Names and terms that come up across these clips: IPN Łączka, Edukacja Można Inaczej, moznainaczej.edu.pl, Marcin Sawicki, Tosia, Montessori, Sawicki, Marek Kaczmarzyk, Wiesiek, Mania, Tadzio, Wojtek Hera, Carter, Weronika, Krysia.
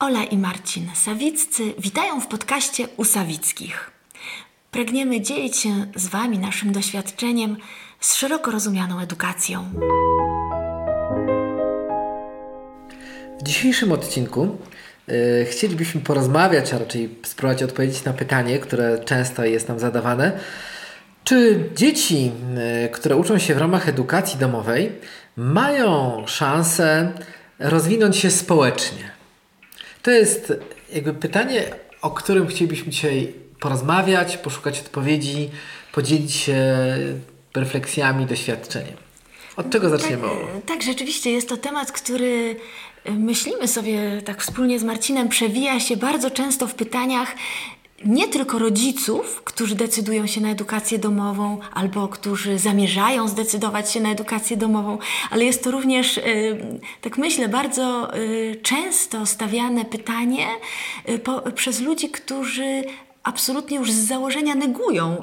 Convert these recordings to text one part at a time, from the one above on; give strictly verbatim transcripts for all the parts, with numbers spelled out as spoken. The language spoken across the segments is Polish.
Ola i Marcin Sawiccy witają w podcaście u Sawickich. Pragniemy dzielić się z Wami naszym doświadczeniem z szeroko rozumianą edukacją. W dzisiejszym odcinku yy, chcielibyśmy porozmawiać, a raczej spróbować odpowiedzieć na pytanie, które często jest nam zadawane. Czy dzieci, yy, które uczą się w ramach edukacji domowej, mają szansę rozwinąć się społecznie? To jest jakby pytanie, o którym chcielibyśmy dzisiaj porozmawiać, poszukać odpowiedzi, podzielić się refleksjami, doświadczeniem. Od czego zaczniemy? Tak, tak, rzeczywiście jest to temat, który myślimy sobie tak wspólnie z Marcinem, przewija się bardzo często w pytaniach nie tylko rodziców, którzy decydują się na edukację domową albo którzy zamierzają zdecydować się na edukację domową, ale jest to również, tak myślę, bardzo często stawiane pytanie przez ludzi, którzy absolutnie już z założenia negują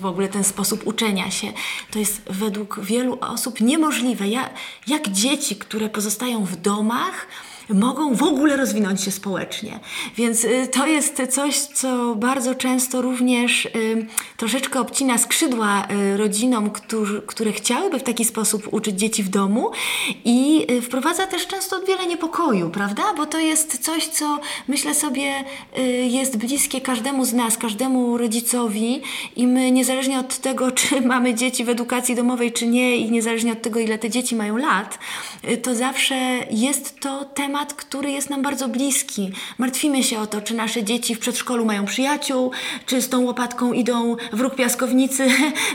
w ogóle ten sposób uczenia się. To jest według wielu osób niemożliwe. Ja, jak dzieci, które pozostają w domach, mogą w ogóle rozwinąć się społecznie. Więc to jest coś, co bardzo często również y, troszeczkę obcina skrzydła y, rodzinom, którzy, które chciałyby w taki sposób uczyć dzieci w domu i y, wprowadza też często wiele niepokoju, prawda? Bo to jest coś, co myślę sobie y, jest bliskie każdemu z nas, każdemu rodzicowi i my niezależnie od tego, czy mamy dzieci w edukacji domowej, czy nie i niezależnie od tego, ile te dzieci mają lat, y, to zawsze jest to temat, który jest nam bardzo bliski. Martwimy się o to, czy nasze dzieci w przedszkolu mają przyjaciół, czy z tą łopatką idą w róg piaskownicy.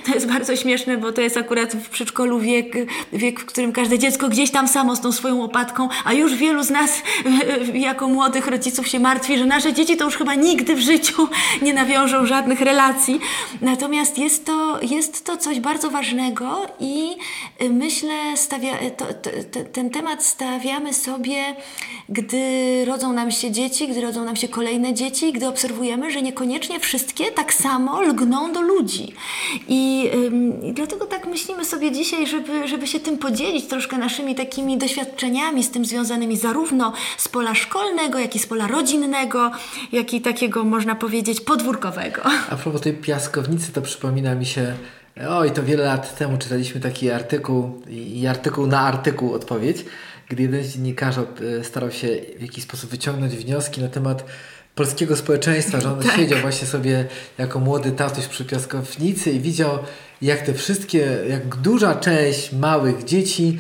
To jest bardzo śmieszne, bo to jest akurat w przedszkolu wiek, wiek, w którym każde dziecko gdzieś tam samo z tą swoją łopatką, a już wielu z nas jako młodych rodziców się martwi, że nasze dzieci to już chyba nigdy w życiu nie nawiążą żadnych relacji. Natomiast jest to, jest to coś bardzo ważnego i myślę, stawia, to, to, to, ten temat stawiamy sobie, gdy rodzą nam się dzieci, gdy rodzą nam się kolejne dzieci, gdy obserwujemy, że niekoniecznie wszystkie tak samo lgną do ludzi. I, ym, i dlatego tak myślimy sobie dzisiaj, żeby, żeby się tym podzielić troszkę naszymi takimi doświadczeniami z tym związanymi zarówno z pola szkolnego, jak i z pola rodzinnego, jak i takiego, można powiedzieć, podwórkowego. A propos tej piaskownicy, to przypomina mi się, oj, to wiele lat temu czytaliśmy taki artykuł i artykuł na artykuł odpowiedź, gdy jeden z dziennikarzy starał się w jakiś sposób wyciągnąć wnioski na temat polskiego społeczeństwa, że on tak siedział właśnie sobie jako młody tatuś przy piaskownicy i widział, jak te wszystkie, jak duża część małych dzieci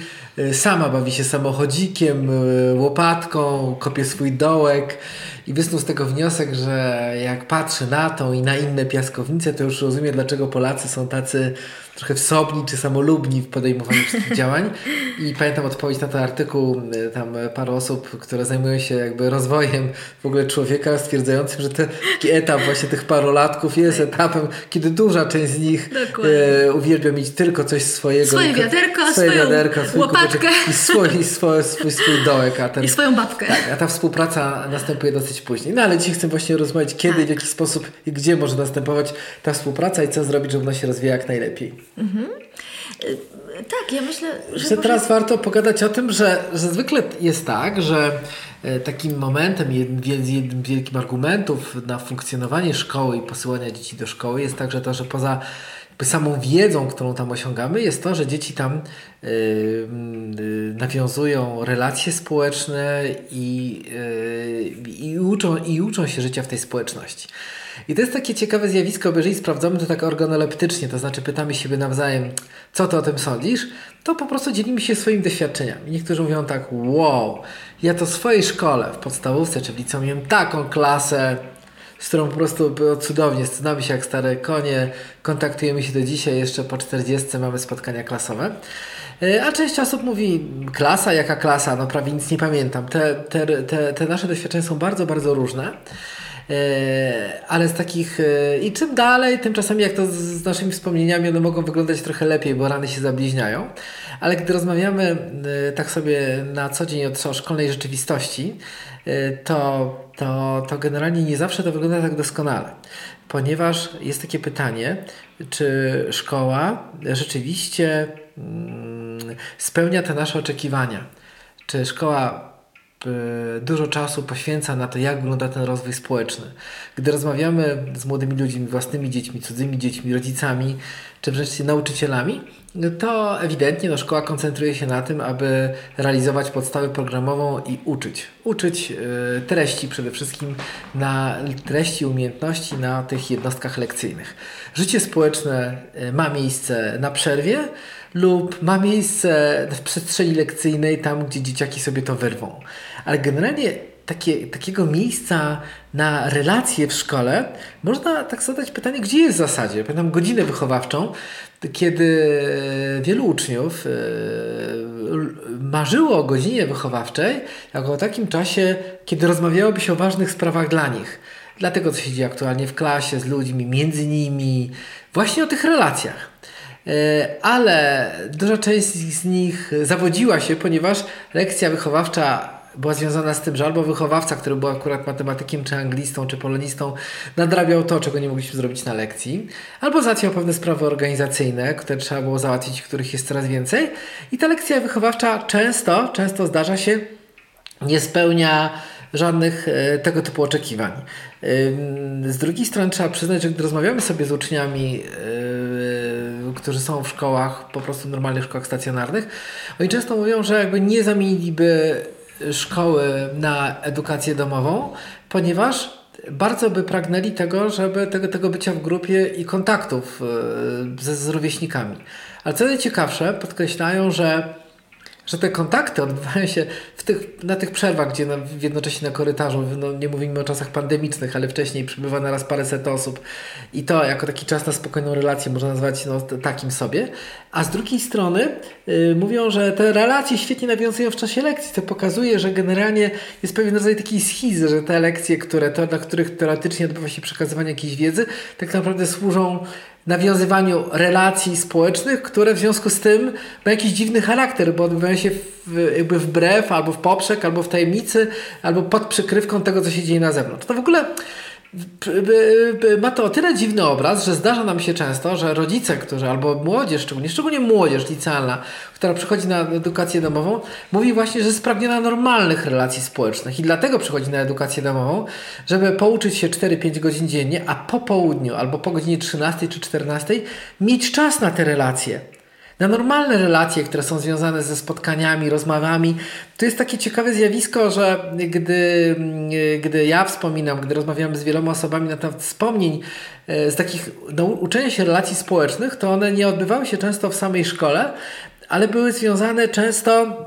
sama bawi się samochodzikiem, łopatką, kopie swój dołek i wysnuł z tego wniosek, że jak patrzy na tą i na inne piaskownice, to już rozumie, dlaczego Polacy są tacy trochę wsobni czy samolubni w podejmowaniu wszystkich działań. I pamiętam odpowiedź na ten artykuł, tam paru osób, które zajmują się jakby rozwojem w ogóle człowieka, stwierdzającym, że ten etap właśnie tych parolatków jest etapem, kiedy duża część z nich e, uwielbia mieć tylko coś swojego. Swoje wiaderko, swoje swoją wiaderko, łopatkę i swój, swój, swój, swój dołek. A ten, i swoją babkę. Tak, a ta współpraca następuje dosyć później. No ale dzisiaj chcę właśnie rozmawiać, kiedy, tak, w jaki sposób i gdzie może następować ta współpraca i co zrobić, żeby ona się rozwijała jak najlepiej. Mhm. Tak, ja myślę, że... że teraz może... warto pogadać o tym, że, że zwykle jest tak, że takim momentem, jednym, jednym z wielkich argumentów na funkcjonowanie szkoły i posyłania dzieci do szkoły jest także to, że poza samą wiedzą, którą tam osiągamy, jest to, że dzieci tam yy, yy, nawiązują relacje społeczne i, yy, i, uczą, i uczą się życia w tej społeczności. I to jest takie ciekawe zjawisko, bo jeżeli sprawdzamy to tak organoleptycznie, to znaczy pytamy siebie nawzajem, co ty o tym sądzisz, to po prostu dzielimy się swoimi doświadczeniami. Niektórzy mówią tak, wow, ja to w swojej szkole, w podstawówce czy w liceum miałem taką klasę, z którą po prostu było cudownie, znamy się jak stare konie, kontaktujemy się do dzisiaj, jeszcze po czterdziestce mamy spotkania klasowe. A część osób mówi, klasa, jaka klasa, no prawie nic nie pamiętam. Te, te, te, te nasze doświadczenia są bardzo, bardzo różne. Ale z takich i czym dalej, tym czasami jak to z naszymi wspomnieniami, one mogą wyglądać trochę lepiej, bo rany się zabliźniają, ale gdy rozmawiamy tak sobie na co dzień o szkolnej rzeczywistości, to, to, to generalnie nie zawsze to wygląda tak doskonale, ponieważ jest takie pytanie, czy szkoła rzeczywiście spełnia te nasze oczekiwania, czy szkoła dużo czasu poświęca na to, jak wygląda ten rozwój społeczny. Gdy rozmawiamy z młodymi ludźmi, własnymi dziećmi, cudzymi dziećmi, rodzicami, czy wreszcie nauczycielami, to ewidentnie no, szkoła koncentruje się na tym, aby realizować podstawę programową i uczyć. Uczyć y, treści przede wszystkim, na treści, umiejętności na tych jednostkach lekcyjnych. Życie społeczne y, ma miejsce na przerwie lub ma miejsce w przestrzeni lekcyjnej, tam gdzie dzieciaki sobie to wyrwą. Ale generalnie takie, takiego miejsca na relacje w szkole można tak zadać pytanie, gdzie jest w zasadzie. Pamiętam godzinę wychowawczą, kiedy wielu uczniów marzyło o godzinie wychowawczej jako o takim czasie, kiedy rozmawiałoby się o ważnych sprawach dla nich. Dlatego, co się dzieje aktualnie w klasie, z ludźmi, między nimi, właśnie o tych relacjach. Ale duża część z nich zawodziła się, ponieważ lekcja wychowawcza była związana z tym, że albo wychowawca, który był akurat matematykiem, czy anglistą, czy polonistą, nadrabiał to, czego nie mogliśmy zrobić na lekcji, albo załatwiał pewne sprawy organizacyjne, które trzeba było załatwić, których jest coraz więcej. I ta lekcja wychowawcza często, często zdarza się, nie spełnia żadnych e, tego typu oczekiwań. E, z drugiej strony trzeba przyznać, że gdy rozmawiamy sobie z uczniami, e, którzy są w szkołach, po prostu normalnych szkołach stacjonarnych, oni często mówią, że jakby nie zamieniliby szkoły na edukację domową, ponieważ bardzo by pragnęli tego, żeby tego, tego bycia w grupie i kontaktów ze, z rówieśnikami. Ale co najciekawsze, podkreślają, że, że te kontakty odbywają się w tych, na tych przerwach, gdzie na, jednocześnie na korytarzu, no nie mówimy o czasach pandemicznych, ale wcześniej przybywa naraz paręset osób i to jako taki czas na spokojną relację można nazwać no, takim sobie. A z drugiej strony yy, mówią, że te relacje świetnie nawiązują w czasie lekcji. To pokazuje, że generalnie jest pewien rodzaj takiej schizy, że te lekcje, które, to, dla których teoretycznie odbywa się przekazywanie jakiejś wiedzy, tak naprawdę służą nawiązywaniu relacji społecznych, które w związku z tym ma jakiś dziwny charakter, bo odbywają się w, jakby wbrew, albo w poprzek, albo w tajemnicy, albo pod przykrywką tego, co się dzieje na zewnątrz. To w ogóle ma to o tyle dziwny obraz, że zdarza nam się często, że rodzice, którzy albo młodzież, szczególnie, szczególnie młodzież licealna, która przychodzi na edukację domową, mówi właśnie, że jest spragniona normalnych relacji społecznych i dlatego przychodzi na edukację domową, żeby pouczyć się cztery pięć godzin dziennie, a po południu albo po godzinie trzynastej czy czternastej mieć czas na te relacje. Na normalne relacje, które są związane ze spotkaniami, rozmowami. To jest takie ciekawe zjawisko, że gdy, gdy ja wspominam, gdy rozmawiamy z wieloma osobami na temat wspomnień z takich no, uczenia się relacji społecznych, to one nie odbywały się często w samej szkole, ale były związane często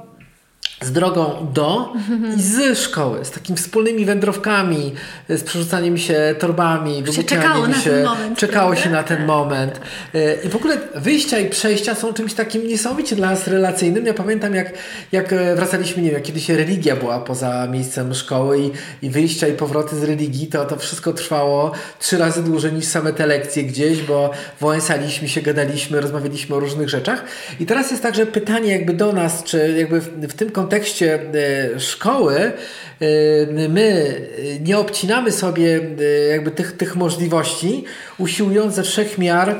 z drogą do i z szkoły, z takimi wspólnymi wędrowkami, z przerzucaniem się torbami, się czekało, się, na moment, czekało się na ten moment. I w ogóle wyjścia i przejścia są czymś takim niesamowicie dla nas relacyjnym. Ja pamiętam, jak, jak wracaliśmy, nie wiem, kiedyś religia była poza miejscem szkoły i, i wyjścia i powroty z religii, to to wszystko trwało trzy razy dłużej niż same te lekcje gdzieś, bo wąsaliśmy się, gadaliśmy, rozmawialiśmy o różnych rzeczach. I teraz jest także pytanie jakby do nas, czy jakby w, w tym kontekście W kontekście szkoły my nie obcinamy sobie jakby tych, tych możliwości, usiłując ze wszech miar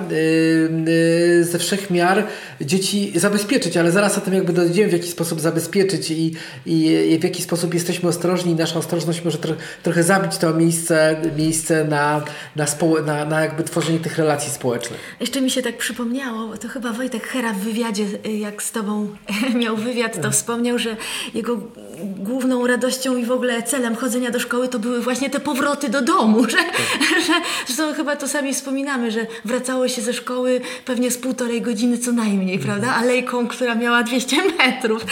ze wszech miar dzieci zabezpieczyć, ale zaraz o tym jakby dojdziemy, w jaki sposób zabezpieczyć i, i w jaki sposób jesteśmy ostrożni i nasza ostrożność może tro, trochę zabić to miejsce, miejsce na, na, spo, na, na jakby tworzenie tych relacji społecznych. Jeszcze mi się tak przypomniało, to chyba Wojtek Hera w wywiadzie, jak z tobą miał wywiad, to mhm. wspomniał, że jego główną radością i w ogóle celem chodzenia do szkoły to były właśnie te powroty do domu, że, że, że to chyba to sami wspominamy, że wracało się ze szkoły pewnie z półtorej godziny co najmniej, prawda, alejką, która miała dwieście metrów.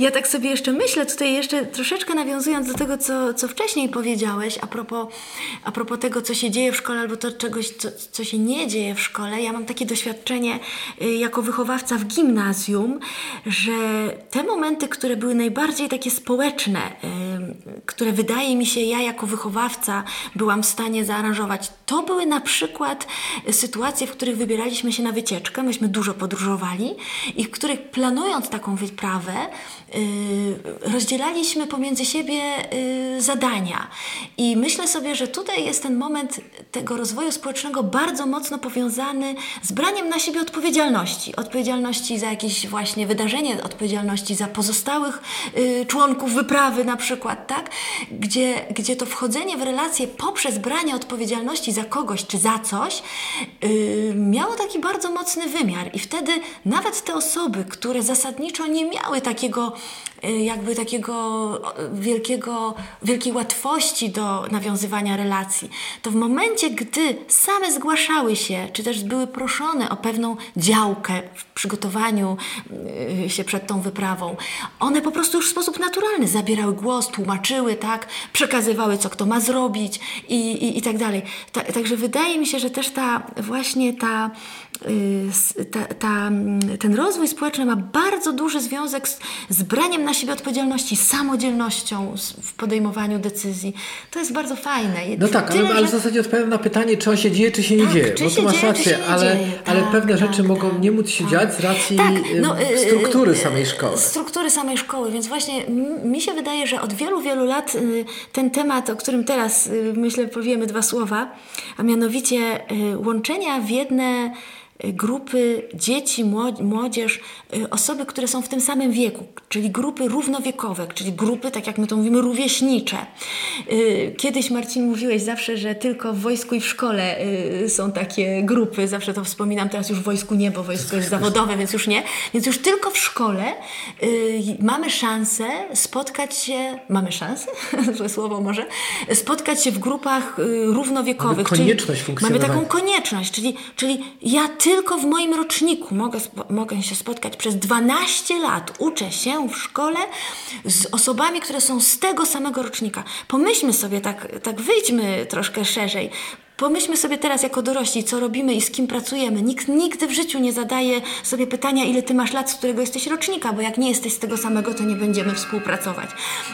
Ja tak sobie jeszcze myślę, tutaj jeszcze troszeczkę nawiązując do tego, co, co wcześniej powiedziałeś, a propos, a propos tego, co się dzieje w szkole albo to czegoś, co, co się nie dzieje w szkole. Ja mam takie doświadczenie y, jako wychowawca w gimnazjum, że te momenty, które były najbardziej takie społeczne, y, które wydaje mi się, ja jako wychowawca byłam w stanie zaaranżować, To były na przykład sytuacje, w których wybieraliśmy się na wycieczkę, myśmy dużo podróżowali i w których planując taką wyprawę yy, rozdzielaliśmy pomiędzy siebie yy, zadania. I myślę sobie, że tutaj jest ten moment tego rozwoju społecznego bardzo mocno powiązany z braniem na siebie odpowiedzialności. Odpowiedzialności za jakieś właśnie wydarzenie, odpowiedzialności za pozostałych yy, członków wyprawy na przykład, tak? Gdzie, gdzie to wchodzenie w relacje poprzez branie odpowiedzialności za kogoś czy za coś yy, miało taki bardzo mocny wymiar. I wtedy nawet te osoby, które zasadniczo nie miały takiego yy, jakby takiego wielkiego, wielkiej łatwości do nawiązywania relacji, to w momencie, gdy same zgłaszały się, czy też były proszone o pewną działkę w przygotowaniu yy, się przed tą wyprawą, one po prostu już w sposób naturalny zabierały głos, tłumaczyły, tak, przekazywały, co kto ma zrobić i, i, i tak dalej. Ta, także wydaje mi się, że też ta właśnie ta, yy, ta, ta ten rozwój społeczny ma bardzo duży związek z, z braniem na siebie odpowiedzialności, samodzielnością w podejmowaniu decyzji. To jest bardzo fajne. No tak, tyle, ale, ale w zasadzie odpowiem na pytanie, czy on się dzieje, czy się nie tak, dzieje. Bo to masz rację, ale, dzieje, tak, ale pewne tak, rzeczy tak, mogą nie móc się tak, dziać z racji tak, no, yy, struktury samej szkoły. Struktury samej szkoły, więc właśnie mi się wydaje, że od wielu, wielu lat ten temat, o którym teraz myślę powiemy dwa słowa, a mianowicie łączenia w jedne grupy dzieci, młodzież, osoby, które są w tym samym wieku, czyli grupy równowiekowe, czyli grupy, tak jak my to mówimy, rówieśnicze. Kiedyś, Marcin, mówiłeś zawsze, że tylko w wojsku i w szkole są takie grupy, zawsze to wspominam, teraz już w wojsku nie, bo wojsko jest zawodowe, więc już nie, więc już tylko w szkole mamy szansę spotkać się, mamy szansę, złe słowo może, spotkać się w grupach równowiekowych. Mamy konieczność funkcjonowania. Mamy taką konieczność, czyli, czyli ja ty Tylko w moim roczniku mogę, mogę się spotkać. Przez dwanaście lat uczę się w szkole z osobami, które są z tego samego rocznika. Pomyślmy sobie, tak, tak wyjdźmy troszkę szerzej. Pomyślmy sobie teraz jako dorośli, co robimy i z kim pracujemy. Nikt nigdy w życiu nie zadaje sobie pytania, ile ty masz lat, z którego jesteś rocznika, bo jak nie jesteś z tego samego, to nie będziemy współpracować.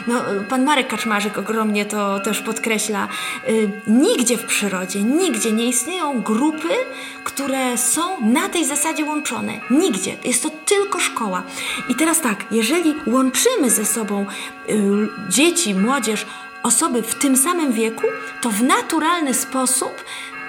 No, pan Marek Kaczmarzyk ogromnie to też podkreśla. Yy, nigdzie w przyrodzie, nigdzie nie istnieją grupy, które są na tej zasadzie łączone. Nigdzie. Jest to tylko szkoła. I teraz tak, jeżeli łączymy ze sobą yy, dzieci, młodzież, osoby w tym samym wieku, to w naturalny sposób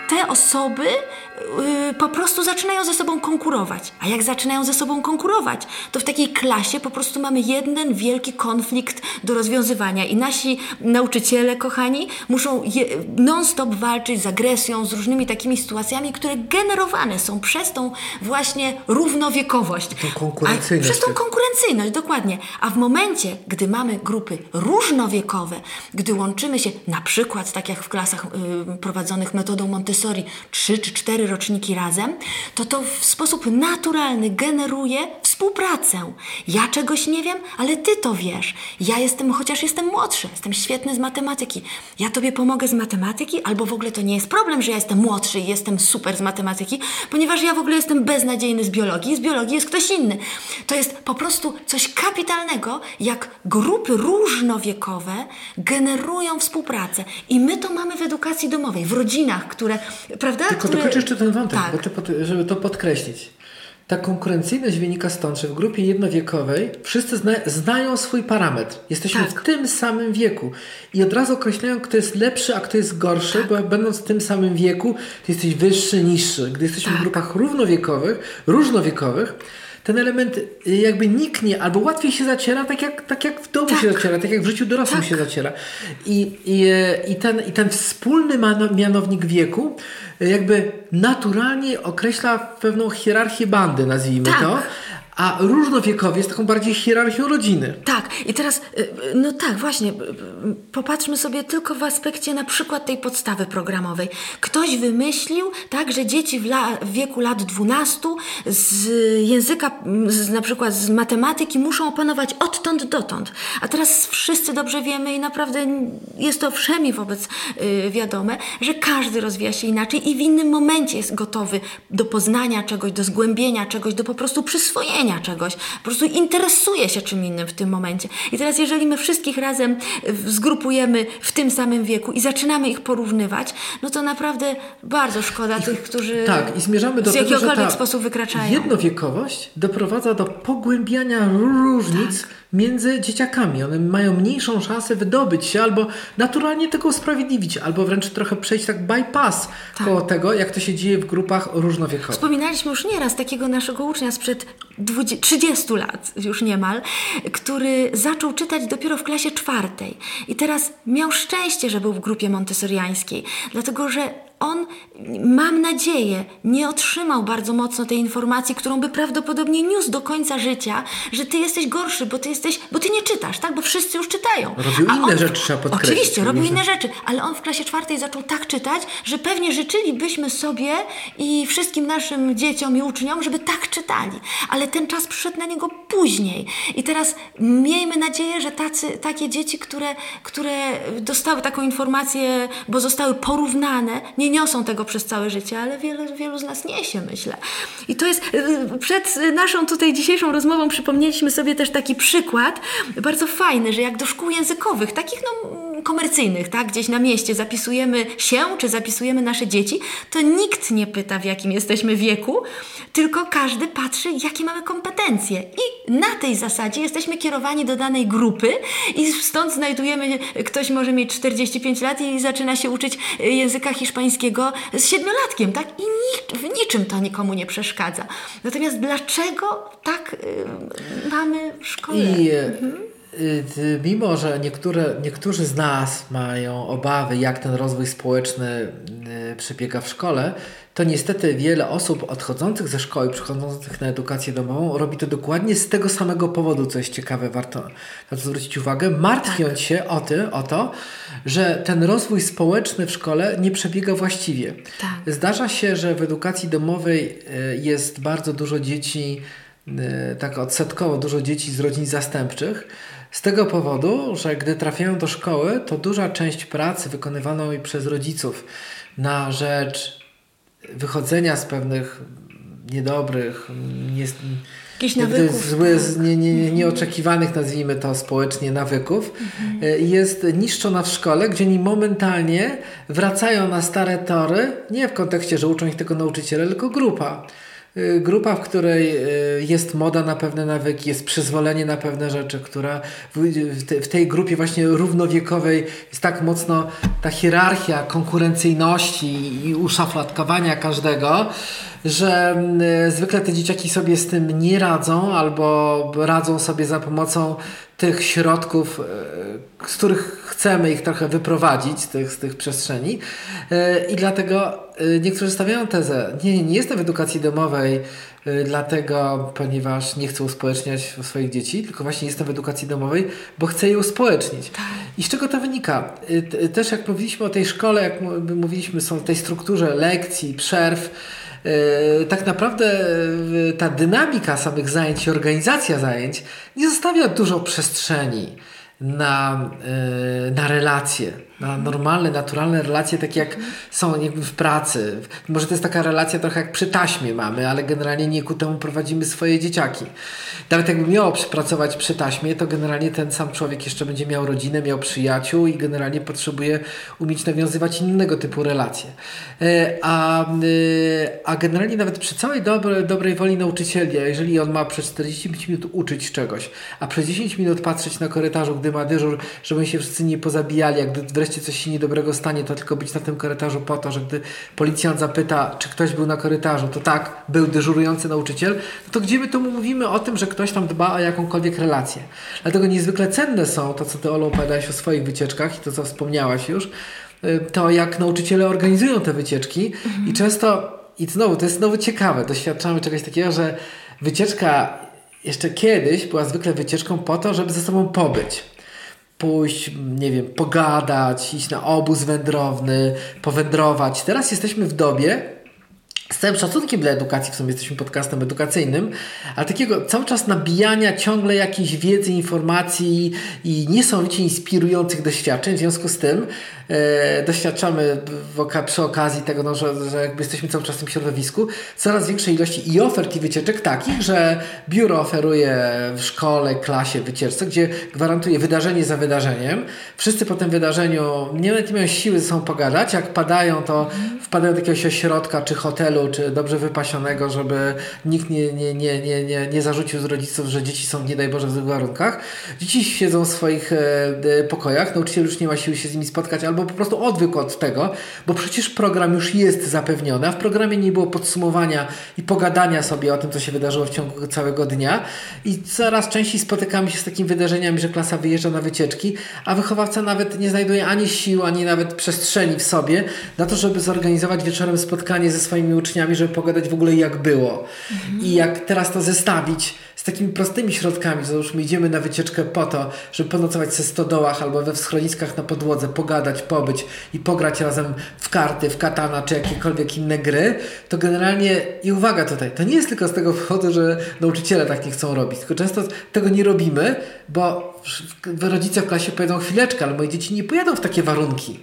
te osoby yy, po prostu zaczynają ze sobą konkurować. A jak zaczynają ze sobą konkurować, to w takiej klasie po prostu mamy jeden wielki konflikt do rozwiązywania. I nasi nauczyciele, kochani, muszą je, non-stop walczyć z agresją, z różnymi takimi sytuacjami, które generowane są przez tą właśnie równowiekowość. Tą konkurencyjność. A, przez tą konkurencyjność, dokładnie. A w momencie, gdy mamy grupy różnowiekowe, gdy łączymy się, na przykład tak jak w klasach yy, prowadzonych metodą Montessori, trzy czy cztery roczniki razem, to to w sposób naturalny generuje współpracę. Ja czegoś nie wiem, ale ty to wiesz. Ja jestem, chociaż jestem młodszy, jestem świetny z matematyki. Ja tobie pomogę z matematyki, albo w ogóle to nie jest problem, że ja jestem młodszy i jestem super z matematyki, ponieważ ja w ogóle jestem beznadziejny z biologii, z biologii jest ktoś inny. To jest po prostu coś kapitalnego, jak grupy różnowiekowe generują współpracę. I my to mamy w edukacji domowej, w rodzinach, które Prawda? Tylko Który... dokończę jeszcze ten wątek, tak. bo pod, żeby to podkreślić. Ta konkurencyjność wynika stąd, że w grupie jednowiekowej wszyscy zna, znają swój parametr. Jesteśmy tak. w tym samym wieku i od razu określają, kto jest lepszy, a kto jest gorszy, tak. bo będąc w tym samym wieku, ty jesteś wyższy, niższy. Gdy jesteśmy tak. w grupach równowiekowych, różnowiekowych, ten element jakby niknie, albo łatwiej się zaciera, tak jak, tak jak w domu tak. się zaciera, tak jak w życiu dorosłym tak. się zaciera. I, i, i, ten, i ten wspólny mianownik wieku jakby naturalnie określa pewną hierarchię bandy, nazwijmy tak. to. A różnowiekowie z taką bardziej hierarchią rodziny. Tak. I teraz, no tak, właśnie, popatrzmy sobie tylko w aspekcie na przykład tej podstawy programowej. Ktoś wymyślił, tak, że dzieci w, la, w wieku lat dwunastu z języka, z, na przykład z matematyki muszą opanować odtąd dotąd. A teraz wszyscy dobrze wiemy i naprawdę jest to wszemi wobec yy, wiadome, że każdy rozwija się inaczej i w innym momencie jest gotowy do poznania czegoś, do zgłębienia czegoś, do po prostu przyswojenia robienia czegoś, po prostu interesuje się czym innym w tym momencie. I teraz jeżeli my wszystkich razem zgrupujemy w tym samym wieku i zaczynamy ich porównywać, no to naprawdę bardzo szkoda tych, którzy tak, i zmierzamy do z tego, jakiegokolwiek że sposób wykraczają. Jednowiekowość doprowadza do pogłębiania różnic tak. między dzieciakami. One mają mniejszą szansę wydobyć się albo naturalnie tego usprawiedliwić, albo wręcz trochę przejść tak bypass tak. koło tego, jak to się dzieje w grupach różnowiekowych. Wspominaliśmy już nieraz takiego naszego ucznia sprzed dwudziestu, trzydziestu lat już niemal, który zaczął czytać dopiero w klasie czwartej i teraz miał szczęście, że był w grupie montessoriańskiej, dlatego że on, mam nadzieję, nie otrzymał bardzo mocno tej informacji, którą by prawdopodobnie niósł do końca życia, że ty jesteś gorszy, bo ty jesteś, bo ty nie czytasz, tak? Bo wszyscy już czytają. Robił A inne on, rzeczy, trzeba podkreślić. Oczywiście, robił inne rzeczy, ale on w klasie czwartej zaczął tak czytać, że pewnie życzylibyśmy sobie i wszystkim naszym dzieciom i uczniom, żeby tak czytali. Ale ten czas przyszedł na niego później. I teraz miejmy nadzieję, że tacy, takie dzieci, które, które dostały taką informację, bo zostały porównane, nie niosą tego przez całe życie, ale wielu, wielu z nas niesie, myślę. I to jest, przed naszą tutaj dzisiejszą rozmową przypomnieliśmy sobie też taki przykład bardzo fajny, że jak do szkół językowych, takich no komercyjnych, tak, gdzieś na mieście zapisujemy się, czy zapisujemy nasze dzieci, to nikt nie pyta, w jakim jesteśmy wieku, tylko każdy patrzy, jakie mamy kompetencje. I na tej zasadzie jesteśmy kierowani do danej grupy i stąd znajdujemy, ktoś może mieć czterdzieści pięć lat i zaczyna się uczyć języka hiszpańskiego z siedmiolatkiem, tak? I nic, w niczym to nikomu nie przeszkadza. Natomiast dlaczego tak yy, mamy w szkole? Mhm. Mimo, że niektóre, niektórzy z nas mają obawy, jak ten rozwój społeczny przebiega w szkole, to niestety wiele osób odchodzących ze szkoły, przychodzących na edukację domową robi to dokładnie z tego samego powodu, co jest ciekawe, warto na to zwrócić uwagę, martwiąc tak. się o, ty, o to, że ten rozwój społeczny w szkole nie przebiega właściwie. Tak. Zdarza się, że w edukacji domowej jest bardzo dużo dzieci, tak odsetkowo dużo dzieci z rodzin zastępczych, z tego powodu, że gdy trafiają do szkoły, to duża część pracy wykonywanej przez rodziców na rzecz wychodzenia z pewnych niedobrych, nie, jakichś nawyków, złych, tak. nie, nie, nie, nieoczekiwanych, nazwijmy to społecznie, nawyków, mhm. jest niszczona w szkole, gdzie oni momentalnie wracają na stare tory, nie w kontekście, że uczą ich tylko nauczyciele, tylko grupa. Grupa, w której jest moda na pewne nawyki, jest przyzwolenie na pewne rzeczy, która w tej grupie właśnie równowiekowej jest tak mocno ta hierarchia konkurencyjności i uszafladkowania każdego, że zwykle te dzieciaki sobie z tym nie radzą albo radzą sobie za pomocą tych środków, z których chcemy ich trochę wyprowadzić z tych, z tych przestrzeni i dlatego niektórzy stawiają tezę, nie, nie jestem w edukacji domowej dlatego, ponieważ nie chcę uspołeczniać swoich dzieci, tylko właśnie jestem w edukacji domowej, bo chcę je uspołecznić. I z czego to wynika? Też jak mówiliśmy o tej szkole, jak mówiliśmy o tej strukturze lekcji, przerw, tak naprawdę ta dynamika samych zajęć i organizacja zajęć nie zostawia dużo przestrzeni na, na relacje, na normalne, naturalne relacje, takie jak są jakby w pracy. Może to jest taka relacja trochę jak przy taśmie mamy, ale generalnie nie ku temu prowadzimy swoje dzieciaki. Nawet jakby miało pracować przy taśmie, to generalnie ten sam człowiek jeszcze będzie miał rodzinę, miał przyjaciół i generalnie potrzebuje umieć nawiązywać innego typu relacje. A, a generalnie nawet przy całej dobre, dobrej woli nauczyciela, jeżeli on ma przez czterdzieści pięć minut uczyć czegoś, a przez dziesięć minut patrzeć na korytarzu, gdy ma dyżur, żeby się wszyscy nie pozabijali, jak wreszcie coś się niedobrego stanie, to tylko być na tym korytarzu po to, że gdy policjant zapyta, czy ktoś był na korytarzu, to tak, był dyżurujący nauczyciel, to gdzie my tu mówimy o tym, że ktoś tam dba o jakąkolwiek relację. Dlatego niezwykle cenne są to, co ty, Olu, opowiadałaś o swoich wycieczkach i to, co wspomniałaś już, to jak nauczyciele organizują te wycieczki mhm. i często, i znowu, to jest znowu ciekawe, doświadczamy czegoś takiego, że wycieczka jeszcze kiedyś była zwykle wycieczką po to, żeby ze sobą pobyć. Pójść, nie wiem, pogadać, iść na obóz wędrowny, powędrować. Teraz jesteśmy w dobie, z całym szacunkiem dla edukacji, w sumie jesteśmy podcastem edukacyjnym, ale takiego cały czas nabijania ciągle jakiejś wiedzy, informacji i niesamowicie inspirujących doświadczeń. W związku z tym e, doświadczamy w oka- przy okazji tego, no, że, że jakby jesteśmy cały czas w tym środowisku, coraz większej ilości i ofert, i wycieczek takich, że biuro oferuje w szkole, klasie wycieczce, gdzie gwarantuje wydarzenie za wydarzeniem. Wszyscy po tym wydarzeniu nie, nawet nie mają siły ze sobą pogadać. Jak padają, to wpadają do jakiegoś ośrodka czy hotelu, czy dobrze wypasionego, żeby nikt nie, nie, nie, nie, nie, nie zarzucił z rodziców, że dzieci są, nie daj Boże, w złych warunkach. Dzieci siedzą w swoich e, pokojach, nauczyciel już nie ma siły się z nimi spotkać, albo po prostu odwykł od tego, bo przecież program już jest zapewniony, a w programie nie było podsumowania i pogadania sobie o tym, co się wydarzyło w ciągu całego dnia. I coraz częściej spotykamy się z takimi wydarzeniami, że klasa wyjeżdża na wycieczki, a wychowawca nawet nie znajduje ani sił, ani nawet przestrzeni w sobie na to, żeby zorganizować wieczorem spotkanie ze swoimi uczniami, żeby pogadać w ogóle, jak było. Mhm. I jak teraz to zestawić z takimi prostymi środkami, że już my idziemy na wycieczkę po to, żeby ponocować ze stodołach albo we schroniskach na podłodze, pogadać, pobyć i pograć razem w karty, w katana czy jakiekolwiek inne gry, to generalnie, i uwaga tutaj, to nie jest tylko z tego powodu, że nauczyciele tak nie chcą robić, tylko często tego nie robimy, bo rodzice w klasie powiedzą: chwileczkę, ale moje dzieci nie pojadą w takie warunki.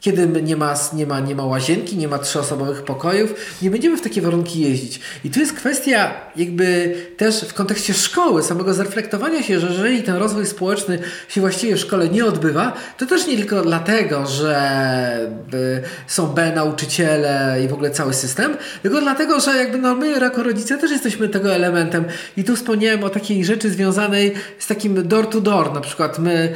Kiedy nie ma, nie ma, nie ma łazienki, nie ma trzyosobowych pokojów, nie będziemy w takie warunki jeździć. I tu jest kwestia jakby też w kontekście szkoły, samego zreflektowania się, że jeżeli ten rozwój społeczny się właściwie w szkole nie odbywa, to też nie tylko dlatego, że są B nauczyciele i w ogóle cały system, tylko dlatego, że jakby no my jako rodzice też jesteśmy tego elementem. I tu wspomniałem o takiej rzeczy związanej z takim door to door. Na przykład my,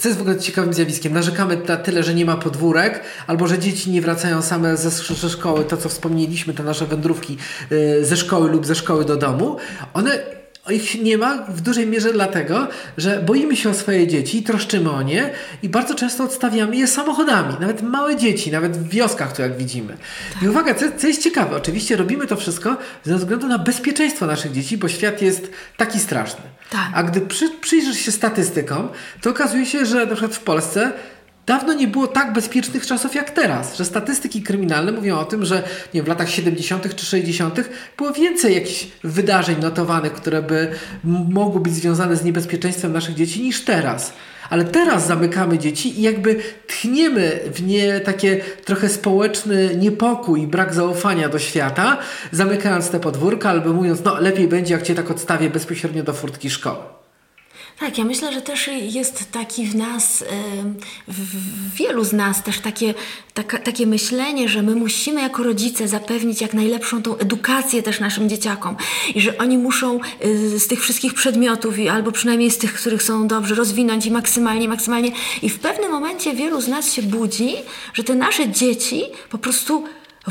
co jest w ogóle ciekawym zjawiskiem, narzekamy na tyle, że nie ma podwórek, albo że dzieci nie wracają same ze szkoły, to co wspomnieliśmy, te nasze wędrówki ze szkoły lub ze szkoły do domu, one ich nie ma w dużej mierze dlatego, że boimy się o swoje dzieci, troszczymy o nie i bardzo często odstawiamy je samochodami, nawet małe dzieci, nawet w wioskach to jak widzimy. I uwaga, co, co jest ciekawe, oczywiście robimy to wszystko ze względu na bezpieczeństwo naszych dzieci, bo świat jest taki straszny. Tak. A gdy przy, przyjrzysz się statystykom, to okazuje się, że na przykład w Polsce dawno nie było tak bezpiecznych czasów jak teraz, że statystyki kryminalne mówią o tym, że nie wiem, w latach siedemdziesiątych czy sześćdziesiątych było więcej jakichś wydarzeń notowanych, które by mogły być związane z niebezpieczeństwem naszych dzieci niż teraz. Ale teraz zamykamy dzieci i jakby tchniemy w nie takie trochę społeczny niepokój i brak zaufania do świata, zamykając te podwórka albo mówiąc: no lepiej będzie, jak cię tak odstawię bezpośrednio do furtki szkoły. Tak, ja myślę, że też jest taki w nas, w wielu z nas też takie, taka, takie myślenie, że my musimy jako rodzice zapewnić jak najlepszą tą edukację też naszym dzieciakom i że oni muszą z tych wszystkich przedmiotów albo przynajmniej z tych, których są dobrze, rozwinąć i maksymalnie, maksymalnie. I w pewnym momencie wielu z nas się budzi, że te nasze dzieci po prostu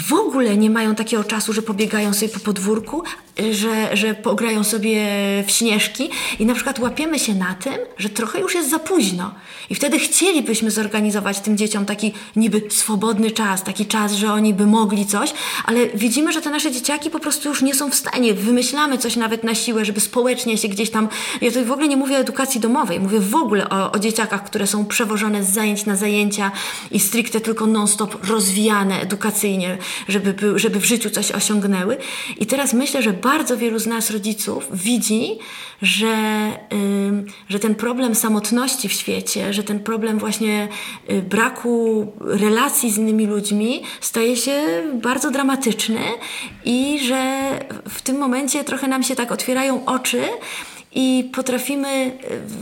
w ogóle nie mają takiego czasu, że pobiegają sobie po podwórku, że, że pograją sobie w śnieżki i na przykład łapiemy się na tym, że trochę już jest za późno i wtedy chcielibyśmy zorganizować tym dzieciom taki niby swobodny czas, taki czas, że oni by mogli coś, ale widzimy, że te nasze dzieciaki po prostu już nie są w stanie, wymyślamy coś nawet na siłę, żeby społecznie się gdzieś tam, ja tutaj w ogóle nie mówię o edukacji domowej, mówię w ogóle o, o dzieciakach, które są przewożone z zajęć na zajęcia i stricte tylko non-stop rozwijane edukacyjnie, żeby, żeby w życiu coś osiągnęły. I teraz myślę, że bardzo wielu z nas rodziców widzi, że, y, że ten problem samotności w świecie, że ten problem właśnie y, braku relacji z innymi ludźmi staje się bardzo dramatyczny i że w tym momencie trochę nam się tak otwierają oczy i potrafimy,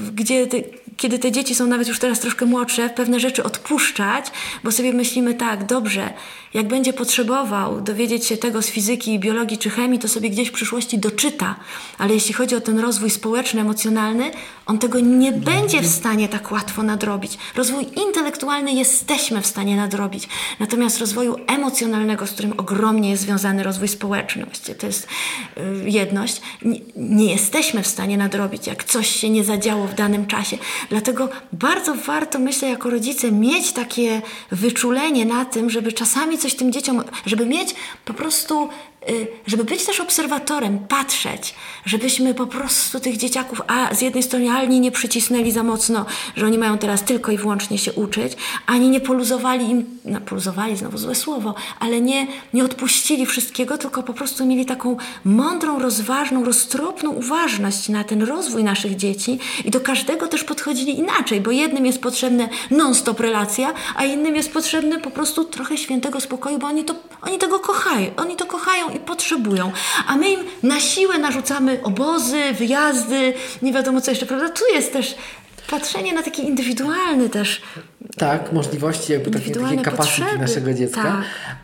y, gdzie te, kiedy te dzieci są nawet już teraz troszkę młodsze, pewne rzeczy odpuszczać, bo sobie myślimy tak: dobrze, jak będzie potrzebował dowiedzieć się tego z fizyki, biologii czy chemii, to sobie gdzieś w przyszłości doczyta. Ale jeśli chodzi o ten rozwój społeczny, emocjonalny, on tego nie będzie w stanie tak łatwo nadrobić. Rozwój intelektualny jesteśmy w stanie nadrobić. Natomiast rozwoju emocjonalnego, z którym ogromnie jest związany rozwój społeczny, właściwie to jest yy, jedność, nie, nie jesteśmy w stanie nadrobić, jak coś się nie zadziało w danym czasie. Dlatego bardzo warto, myślę, jako rodzice mieć takie wyczulenie na tym, żeby czasami coś tym dzieciom, żeby mieć po prostu, żeby być też obserwatorem, patrzeć, żebyśmy po prostu tych dzieciaków, a z jednej strony ani nie przycisnęli za mocno, że oni mają teraz tylko i wyłącznie się uczyć, ani nie poluzowali im napulzowali, znowu złe słowo, ale nie, nie odpuścili wszystkiego, tylko po prostu mieli taką mądrą, rozważną, roztropną uważność na ten rozwój naszych dzieci i do każdego też podchodzili inaczej, bo jednym jest potrzebne non-stop relacja, a innym jest potrzebne po prostu trochę świętego spokoju, bo oni, to, oni tego kochają, oni to kochają i potrzebują, a my im na siłę narzucamy obozy, wyjazdy, nie wiadomo co jeszcze, prawda? Tu jest też patrzenie na taki indywidualny też. Tak, możliwości, jakby takie, takie kapacity potrzeby naszego dziecka. Tak.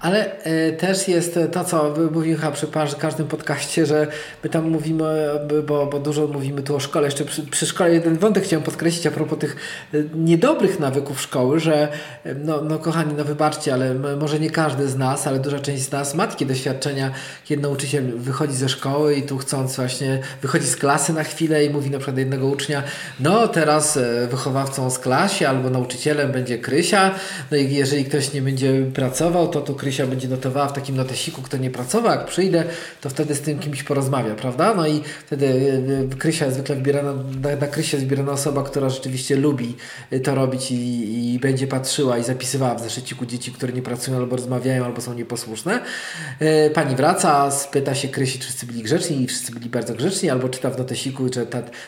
Ale y, też jest to, co mówił chyba przy każdym podcaście, że my tam mówimy, bo, bo dużo mówimy tu o szkole. Jeszcze przy, przy szkole jeden wątek chciałem podkreślić a propos tych niedobrych nawyków szkoły, że no, no kochani, no wybaczcie, ale może nie każdy z nas, ale duża część z nas ma takie doświadczenia, kiedy nauczyciel wychodzi ze szkoły i tu chcąc właśnie wychodzi z klasy na chwilę i mówi na przykład jednego ucznia, no teraz wychowawcą z klasie albo nauczycielem będzie Krysia, no i jeżeli ktoś nie będzie pracował, to to Krysia będzie notowała w takim notesiku, kto nie pracował, jak przyjdę, to wtedy z tym kimś porozmawia, prawda? No i wtedy Krysia zwykle wybierana, na, na Krysię zbierana osoba, która rzeczywiście lubi to robić i, i będzie patrzyła i zapisywała w zeszyciku dzieci, które nie pracują albo rozmawiają, albo są nieposłuszne. Pani wraca, spyta się Krysi, czy wszyscy byli grzeczni i wszyscy byli bardzo grzeczni, albo czyta w notesiku, że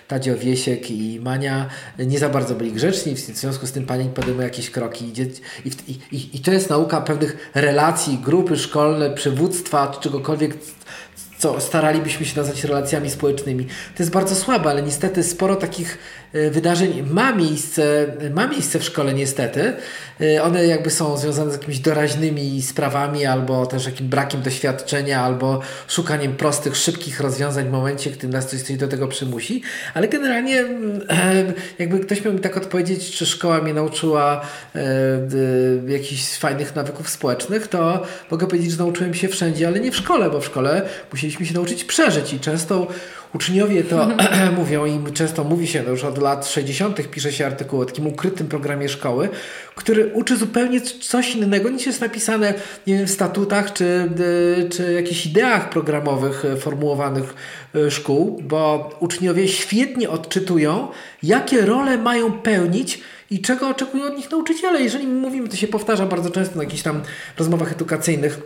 Tadzio, Wiesiek i Mania nie za bardzo byli grzeczni, w związku z tym pani podejmuje jakieś kroki. I, i, i, i to jest nauka pewnych relacji, grupy szkolne, przywództwa, czy czegokolwiek, co staralibyśmy się nazwać relacjami społecznymi. To jest bardzo słabe, ale niestety sporo takich wydarzeń ma miejsce, ma miejsce w szkole niestety. One jakby są związane z jakimiś doraźnymi sprawami albo też jakimś brakiem doświadczenia albo szukaniem prostych, szybkich rozwiązań w momencie, gdy nas coś, coś do tego przymusi. Ale generalnie jakby ktoś miał mi tak odpowiedzieć, czy szkoła mnie nauczyła jakichś fajnych nawyków społecznych, to mogę powiedzieć, że nauczyłem się wszędzie, ale nie w szkole, bo w szkole musieliśmy się nauczyć przeżyć i często uczniowie to mówią, im często mówi się, no już od lat sześćdziesiątych pisze się artykuł o takim ukrytym programie szkoły, który uczy zupełnie coś innego niż jest napisane, nie wiem, w statutach czy, czy jakichś ideach programowych formułowanych szkół, bo uczniowie świetnie odczytują, jakie role mają pełnić i czego oczekują od nich nauczyciele. Jeżeli mówimy, to się powtarza bardzo często na jakichś tam rozmowach edukacyjnych,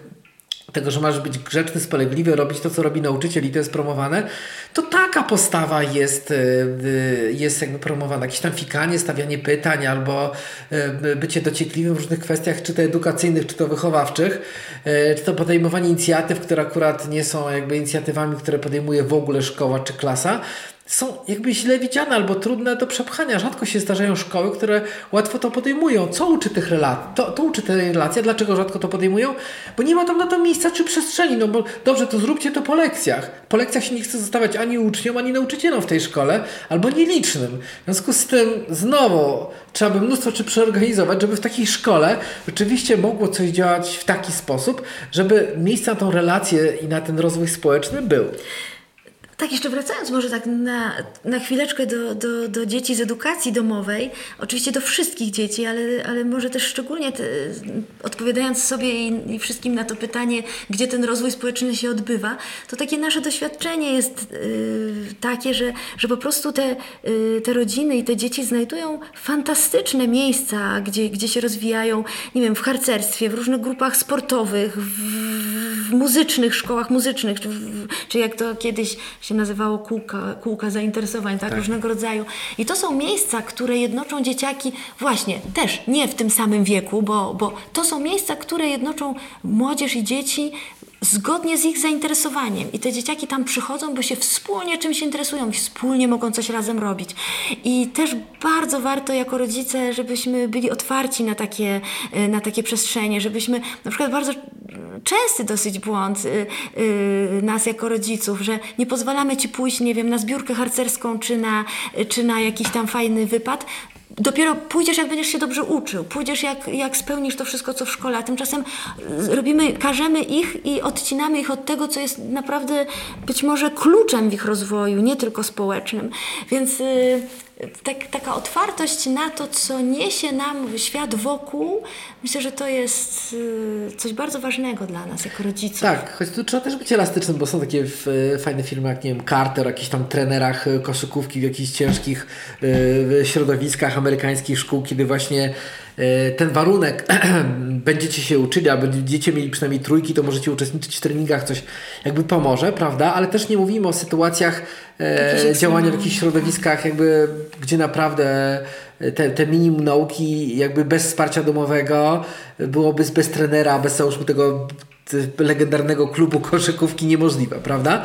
tego, że masz być grzeczny, spolegliwy, robić to, co robi nauczyciel i to jest promowane, to taka postawa jest, jest jakby promowana. Jakieś tam fikanie, stawianie pytań albo bycie dociekliwym w różnych kwestiach, czy to edukacyjnych, czy to wychowawczych, czy to podejmowanie inicjatyw, które akurat nie są jakby inicjatywami, które podejmuje w ogóle szkoła czy klasa, są jakby źle widziane albo trudne do przepchania. Rzadko się zdarzają szkoły, które łatwo to podejmują. Co uczy tych relacji? To, to uczy te relacje. Dlaczego rzadko to podejmują? Bo nie ma tam na to miejsca czy przestrzeni. No bo dobrze, to zróbcie to po lekcjach. Po lekcjach się nie chce zostawiać ani uczniom, ani nauczycielom w tej szkole, albo nielicznym. W związku z tym znowu trzeba by mnóstwo czy przeorganizować, żeby w takiej szkole rzeczywiście mogło coś działać w taki sposób, żeby miejsce na tą relację i na ten rozwój społeczny był. Tak, jeszcze wracając może tak na, na chwileczkę do, do, do dzieci z edukacji domowej, oczywiście do wszystkich dzieci, ale, ale może też szczególnie te, odpowiadając sobie i, i wszystkim na to pytanie, gdzie ten rozwój społeczny się odbywa, to takie nasze doświadczenie jest y, takie, że, że po prostu te, y, te rodziny i te dzieci znajdują fantastyczne miejsca, gdzie, gdzie się rozwijają, nie wiem, w harcerstwie, w różnych grupach sportowych, w, w muzycznych szkołach muzycznych, czy, w, czy jak to kiedyś się nazywało kółka, kółka zainteresowań, tak? Tak, różnego rodzaju. I to są miejsca, które jednoczą dzieciaki właśnie też nie w tym samym wieku, bo, bo to są miejsca, które jednoczą młodzież i dzieci zgodnie z ich zainteresowaniem. I te dzieciaki tam przychodzą, bo się wspólnie czymś interesują, wspólnie mogą coś razem robić. I też bardzo warto jako rodzice, żebyśmy byli otwarci na takie, na takie przestrzenie, żebyśmy na przykład bardzo częsty dosyć błąd yy, yy, nas jako rodziców, że nie pozwalamy ci pójść, nie wiem, na zbiórkę harcerską czy na, yy, czy na jakiś tam fajny wypad. Dopiero pójdziesz, jak będziesz się dobrze uczył, pójdziesz, jak, jak spełnisz to wszystko, co w szkole, a tymczasem robimy, karzemy ich i odcinamy ich od tego, co jest naprawdę być może kluczem w ich rozwoju, nie tylko społecznym. Więc yy, tak, taka otwartość na to, co niesie nam świat wokół, myślę, że to jest y, coś bardzo ważnego dla nas jako rodziców. Tak, choć tu trzeba też być elastycznym, bo są takie f, fajne filmy jak, nie wiem, Carter, o jakichś tam trenerach koszykówki w jakichś ciężkich y, środowiskach amerykańskich szkół, kiedy właśnie ten warunek będziecie się uczyli, a będziecie mieli przynajmniej trójki, to możecie uczestniczyć w treningach, coś jakby pomoże, prawda? Ale też nie mówimy o sytuacjach e, działania w jakichś środowiskach, jakby, gdzie naprawdę te, te minimum nauki jakby bez wsparcia domowego byłoby bez trenera, bez załóżmy tego legendarnego klubu koszykówki niemożliwe, prawda?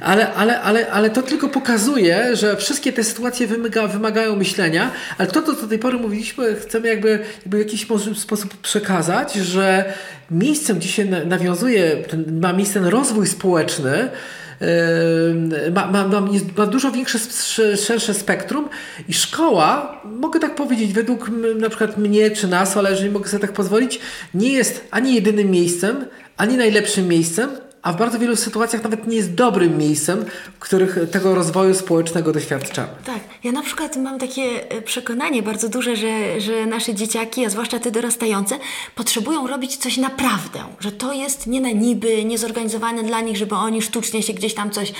Ale, ale, ale, ale to tylko pokazuje, że wszystkie te sytuacje wymaga, wymagają myślenia, ale to, co do tej pory mówiliśmy, chcemy jakby, jakby w jakiś sposób przekazać, że miejscem, gdzie się nawiązuje, ten, ma miejsce ten rozwój społeczny, Ma, ma, ma, ma dużo większe, szersze spektrum i szkoła, mogę tak powiedzieć, według na przykład mnie czy nas, ale jeżeli mogę sobie tak pozwolić, nie jest ani jedynym miejscem, ani najlepszym miejscem, a w bardzo wielu sytuacjach nawet nie jest dobrym miejscem, w których tego rozwoju społecznego doświadczamy. Tak, ja na przykład mam takie przekonanie bardzo duże, że, że nasze dzieciaki, a zwłaszcza te dorastające, potrzebują robić coś naprawdę, że to jest nie na niby, niezorganizowane dla nich, żeby oni sztucznie się gdzieś tam coś yy,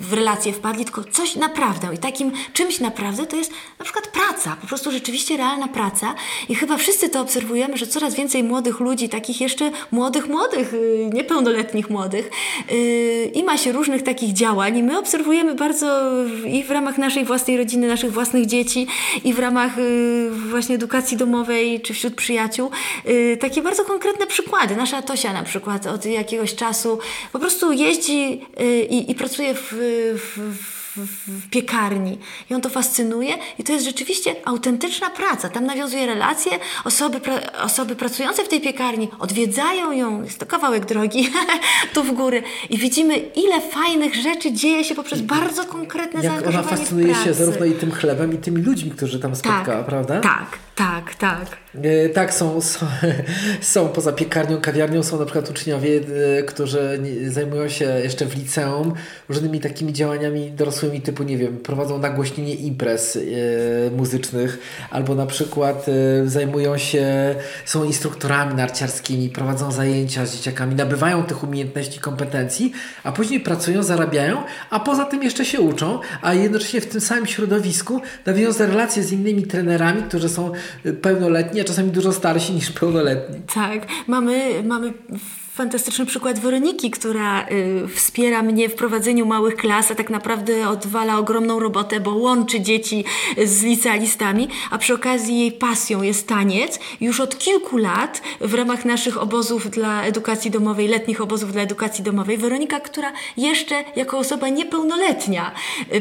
w relacje wpadli, tylko coś naprawdę. I takim czymś naprawdę to jest na przykład praca, po prostu rzeczywiście realna praca i chyba wszyscy to obserwujemy, że coraz więcej młodych ludzi, takich jeszcze młodych, młodych, yy, nie pełnoletnich młodych yy, i ma się różnych takich działań i my obserwujemy bardzo i w ramach naszej własnej rodziny, naszych własnych dzieci i w ramach yy, właśnie edukacji domowej czy wśród przyjaciół yy, takie bardzo konkretne przykłady. Nasza Tosia na przykład od jakiegoś czasu po prostu jeździ yy, i, i pracuje w, w, w piekarni. Ją to fascynuje i to jest rzeczywiście autentyczna praca. Tam nawiązuje relacje, osoby, pra- osoby pracujące w tej piekarni odwiedzają ją, jest to kawałek drogi tu w góry i widzimy, ile fajnych rzeczy dzieje się poprzez bardzo konkretne jak zaangażowanie w pracę. Ona fascynuje się zarówno i tym chlebem, i tymi ludźmi, którzy tam spotkała, tak, prawda? Tak, tak, tak. E, tak, są, są, są poza piekarnią, kawiarnią, są na przykład uczniowie, e, którzy zajmują się jeszcze w liceum różnymi takimi działaniami dorosłymi typu, nie wiem, prowadzą nagłośnienie imprez e, muzycznych albo na przykład e, zajmują się, są instruktorami narciarskimi, prowadzą zajęcia z dzieciakami, nabywają tych umiejętności, kompetencji, a później pracują, zarabiają, a poza tym jeszcze się uczą, a jednocześnie w tym samym środowisku nawiązują relacje z innymi trenerami, którzy są pełnoletni, a czasami dużo starsi niż pełnoletni. Tak, mamy, mamy fantastyczny przykład Weroniki, która y, wspiera mnie w prowadzeniu małych klas, a tak naprawdę odwala ogromną robotę, bo łączy dzieci z licealistami, a przy okazji jej pasją jest taniec. Już od kilku lat w ramach naszych obozów dla edukacji domowej, letnich obozów dla edukacji domowej, Weronika, która jeszcze jako osoba niepełnoletnia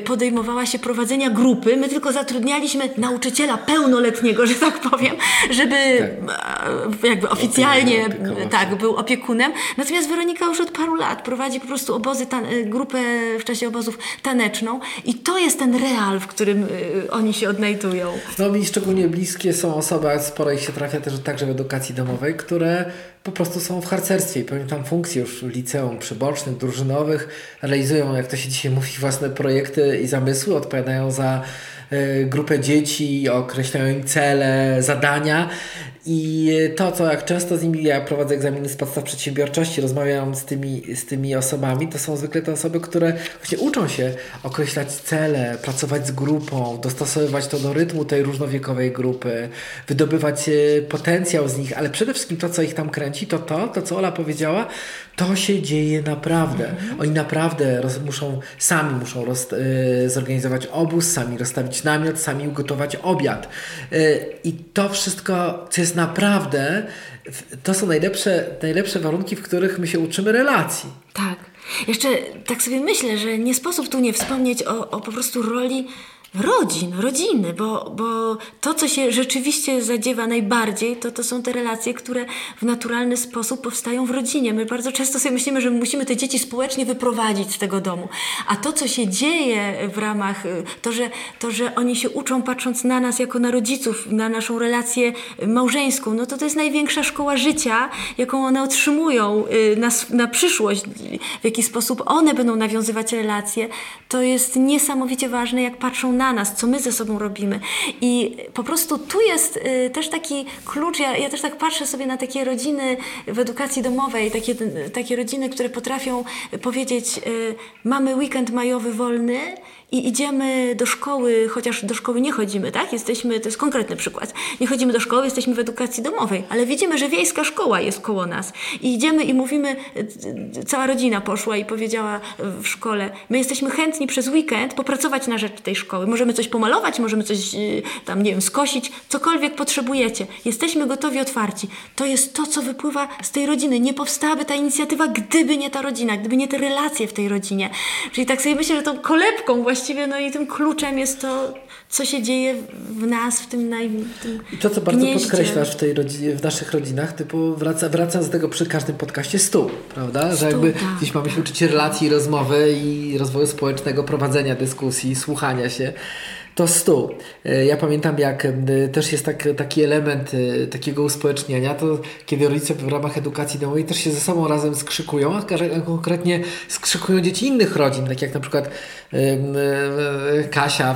podejmowała się prowadzenia grupy. My tylko zatrudnialiśmy nauczyciela pełnoletniego, że tak powiem, żeby tak. jakby oficjalnie opiekunem, tak, był opiekunem. Natomiast Weronika już od paru lat prowadzi po prostu obozy, ta, grupę w czasie obozów taneczną i to jest ten real, w którym y, oni się odnajdują. No mi szczególnie bliskie są osoby, a sporo ich się trafia też także w edukacji domowej, które po prostu są w harcerstwie i pełnią tam funkcje już w liceum przybocznych, drużynowych, realizują, jak to się dzisiaj mówi, własne projekty i zamysły, odpowiadają za y, grupę dzieci, określają im cele, zadania. I to, co jak często z nimi, ja prowadzę egzaminy z podstaw przedsiębiorczości, rozmawiam z tymi, z tymi osobami, to są zwykle te osoby, które właśnie uczą się określać cele, pracować z grupą, dostosowywać to do rytmu tej różnowiekowej grupy, wydobywać potencjał z nich, ale przede wszystkim to, co ich tam kręci, to to, to co Ola powiedziała, to się dzieje naprawdę. Mhm. Oni naprawdę roz, muszą, sami muszą roz, y, zorganizować obóz, sami rozstawić namiot, sami ugotować obiad. Y, I to wszystko, co jest naprawdę, to są najlepsze, najlepsze warunki, w których my się uczymy relacji. Tak. Jeszcze tak sobie myślę, że nie sposób tu nie wspomnieć o, o po prostu roli rodzin, rodziny, bo, bo to, co się rzeczywiście zadziewa najbardziej, to, to są te relacje, które w naturalny sposób powstają w rodzinie. My bardzo często sobie myślimy, że musimy te dzieci społecznie wyprowadzić z tego domu. A to, co się dzieje w ramach, to, że, to, że oni się uczą patrząc na nas jako na rodziców, na naszą relację małżeńską, no to to jest największa szkoła życia, jaką one otrzymują na, na przyszłość, w jaki sposób one będą nawiązywać relacje. To jest niesamowicie ważne, jak patrzą na na nas, co my ze sobą robimy i po prostu tu jest y, też taki klucz, ja, ja też tak patrzę sobie na takie rodziny w edukacji domowej, takie, takie rodziny, które potrafią powiedzieć y, mamy weekend majowy wolny i idziemy do szkoły, chociaż do szkoły nie chodzimy, tak? Jesteśmy, to jest konkretny przykład, nie chodzimy do szkoły, jesteśmy w edukacji domowej, ale widzimy, że wiejska szkoła jest koło nas i idziemy i mówimy, cała rodzina poszła i powiedziała w szkole, my jesteśmy chętni przez weekend popracować na rzecz tej szkoły, możemy coś pomalować, możemy coś tam, nie wiem, skosić, cokolwiek potrzebujecie, jesteśmy gotowi, otwarci. To jest to, co wypływa z tej rodziny. Nie powstałaby ta inicjatywa, gdyby nie ta rodzina, gdyby nie te relacje w tej rodzinie. Czyli tak sobie myślę, że tą kolebką właściwie, no i tym kluczem jest to, co się dzieje w nas, w tym naj... W tym I to, co bardzo gnieździe. Podkreślasz w, tej rodzinie, w naszych rodzinach, typu wraca, wracam z tego przy każdym podcaście stół, prawda? Że stół, jakby tak, gdzieś mamy się uczyć relacji, rozmowy i rozwoju społecznego, prowadzenia dyskusji, słuchania się. To stół. Ja pamiętam, jak też jest tak, taki element takiego uspołeczniania, to kiedy rodzice w ramach edukacji domowej też się ze sobą razem skrzykują, a konkretnie skrzykują dzieci innych rodzin, tak jak na przykład Kasia,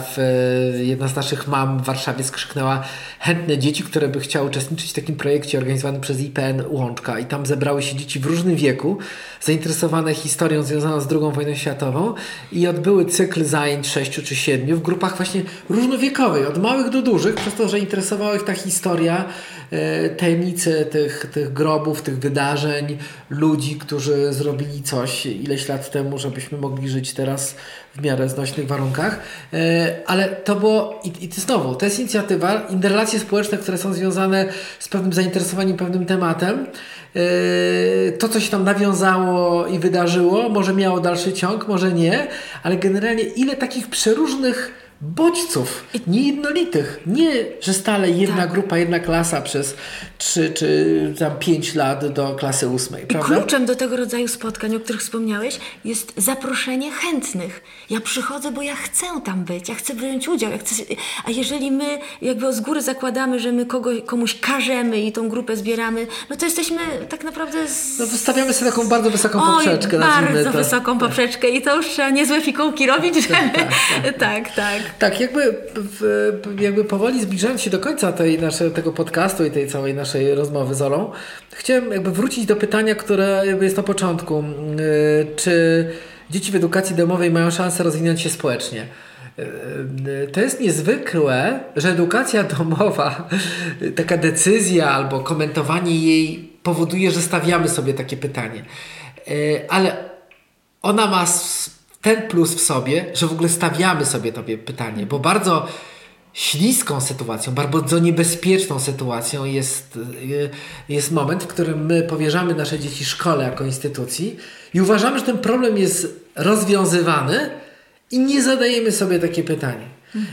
jedna z naszych mam w Warszawie, skrzyknęła chętne dzieci, które by chciały uczestniczyć w takim projekcie organizowanym przez I P N Łączka i tam zebrały się dzieci w różnym wieku, zainteresowane historią związaną z drugą wojną światową i odbyły cykl zajęć sześciu czy siedmiu w grupach właśnie różnowiekowej, od małych do dużych, przez to, że interesowała ich ta historia, e, tajemnice tych, tych grobów, tych wydarzeń, ludzi, którzy zrobili coś ileś lat temu, żebyśmy mogli żyć teraz w miarę znośnych warunkach. E, ale to było, i, i znowu, to jest inicjatywa, relacje społeczne, które są związane z pewnym zainteresowaniem, pewnym tematem. E, to, co się tam nawiązało i wydarzyło, może miało dalszy ciąg, może nie, ale generalnie ile takich przeróżnych bodźców, niejednolitych. Nie, że stale jedna tak. grupa, jedna klasa przez trzy czy tam pięć lat do klasy ósmej. I prawda? Kluczem do tego rodzaju spotkań, o których wspomniałeś, jest zaproszenie chętnych. Ja przychodzę, bo ja chcę tam być, ja chcę wziąć udział. Ja chcę... A jeżeli my jakby z góry zakładamy, że my kogoś, komuś karzemy i tą grupę zbieramy, no to jesteśmy tak naprawdę... Z... No wystawiamy sobie taką bardzo wysoką Oj, poprzeczkę. bardzo to... wysoką poprzeczkę i to już trzeba niezłe fikołki robić, żeby... tak, tak, tak. tak. Tak, jakby, jakby powoli zbliżając się do końca tej naszej, tego podcastu i tej całej naszej rozmowy z Olą, chciałem jakby wrócić do pytania, które jest na początku. Czy dzieci w edukacji domowej mają szansę rozwinąć się społecznie? To jest niezwykłe, że edukacja domowa, taka decyzja albo komentowanie jej powoduje, że stawiamy sobie takie pytanie. Ale ona ma... ten plus w sobie, że w ogóle stawiamy sobie tobie pytanie, bo bardzo śliską sytuacją, bardzo niebezpieczną sytuacją jest, jest moment, w którym my powierzamy nasze dzieci szkole jako instytucji i uważamy, że ten problem jest rozwiązywany i nie zadajemy sobie takie pytanie.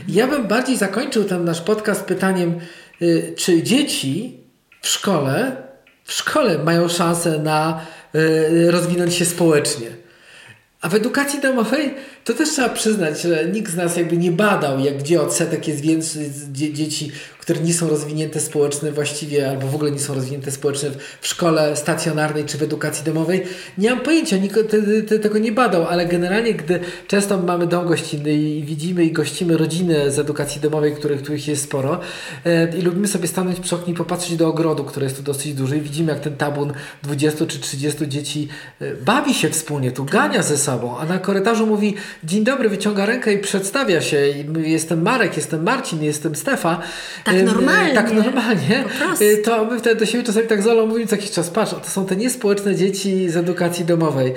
Ja bym bardziej zakończył ten nasz podcast pytaniem, czy dzieci w szkole, w szkole mają szansę na rozwinąć się społecznie. A w edukacji domowej to też trzeba przyznać, że nikt z nas jakby nie badał, jak gdzie odsetek jest więcej dzieci, które nie są rozwinięte społecznie właściwie, albo w ogóle nie są rozwinięte społecznie w szkole stacjonarnej czy w edukacji domowej. Nie mam pojęcia, nikt ty, ty tego nie badał, ale generalnie, gdy często mamy dom gościnny i widzimy i gościmy rodziny z edukacji domowej, których, których jest sporo e, i lubimy sobie stanąć przy oknie i popatrzeć do ogrodu, który jest tu dosyć duży i widzimy, jak ten tabun dwudziestu czy trzydziestu dzieci e, bawi się wspólnie, tu gania ze sobą, a na korytarzu mówi: dzień dobry, wyciąga rękę i przedstawia się. Jestem Marek, jestem Marcin, jestem Stefa. Tak normalnie. Tak normalnie. To my wtedy do siebie czasami tak z Olą mówimy co jakiś czas: patrz, to są te niespołeczne dzieci z edukacji domowej.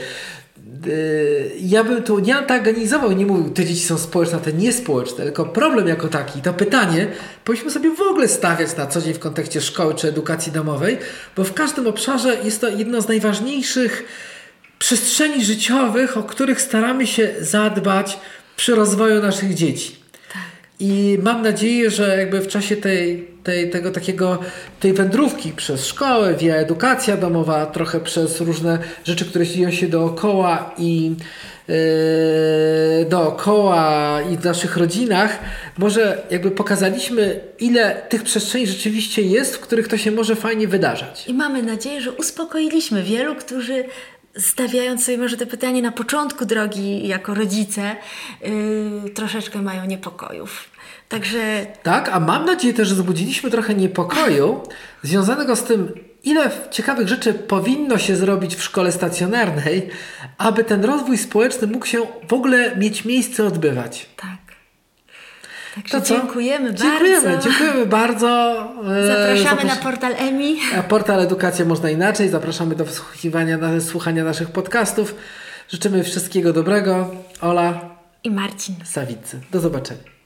Ja bym tu nie antagonizował, nie mówił, te dzieci są społeczne, te niespołeczne, tylko problem jako taki, to pytanie powinniśmy sobie w ogóle stawiać na co dzień w kontekście szkoły czy edukacji domowej, bo w każdym obszarze jest to jedno z najważniejszych przestrzeni życiowych, o których staramy się zadbać przy rozwoju naszych dzieci. Tak. I mam nadzieję, że jakby w czasie tej, tej, tego takiego, tej wędrówki przez szkołę, via edukacja domowa, trochę przez różne rzeczy, które dzieją się dookoła i yy, dookoła i w naszych rodzinach, może jakby pokazaliśmy, ile tych przestrzeni rzeczywiście jest, w których to się może fajnie wydarzać. I mamy nadzieję, że uspokoiliśmy wielu, którzy stawiając sobie może te pytanie na początku drogi jako rodzice, yy, troszeczkę mają niepokojów. Także... Tak, a mam nadzieję też, że wzbudziliśmy trochę niepokoju związanego z tym, ile ciekawych rzeczy powinno się zrobić w szkole stacjonarnej, aby ten rozwój społeczny mógł się w ogóle mieć miejsce odbywać. Tak. Także to co? Dziękujemy, dziękujemy bardzo. Dziękujemy bardzo. Zapraszamy Zaprasz... na portal E M I. Portal Edukacja Można Inaczej. Zapraszamy do wysłuchiwania, do słuchania naszych podcastów. Życzymy wszystkiego dobrego. Ola i Marcin Sawicki. Do zobaczenia.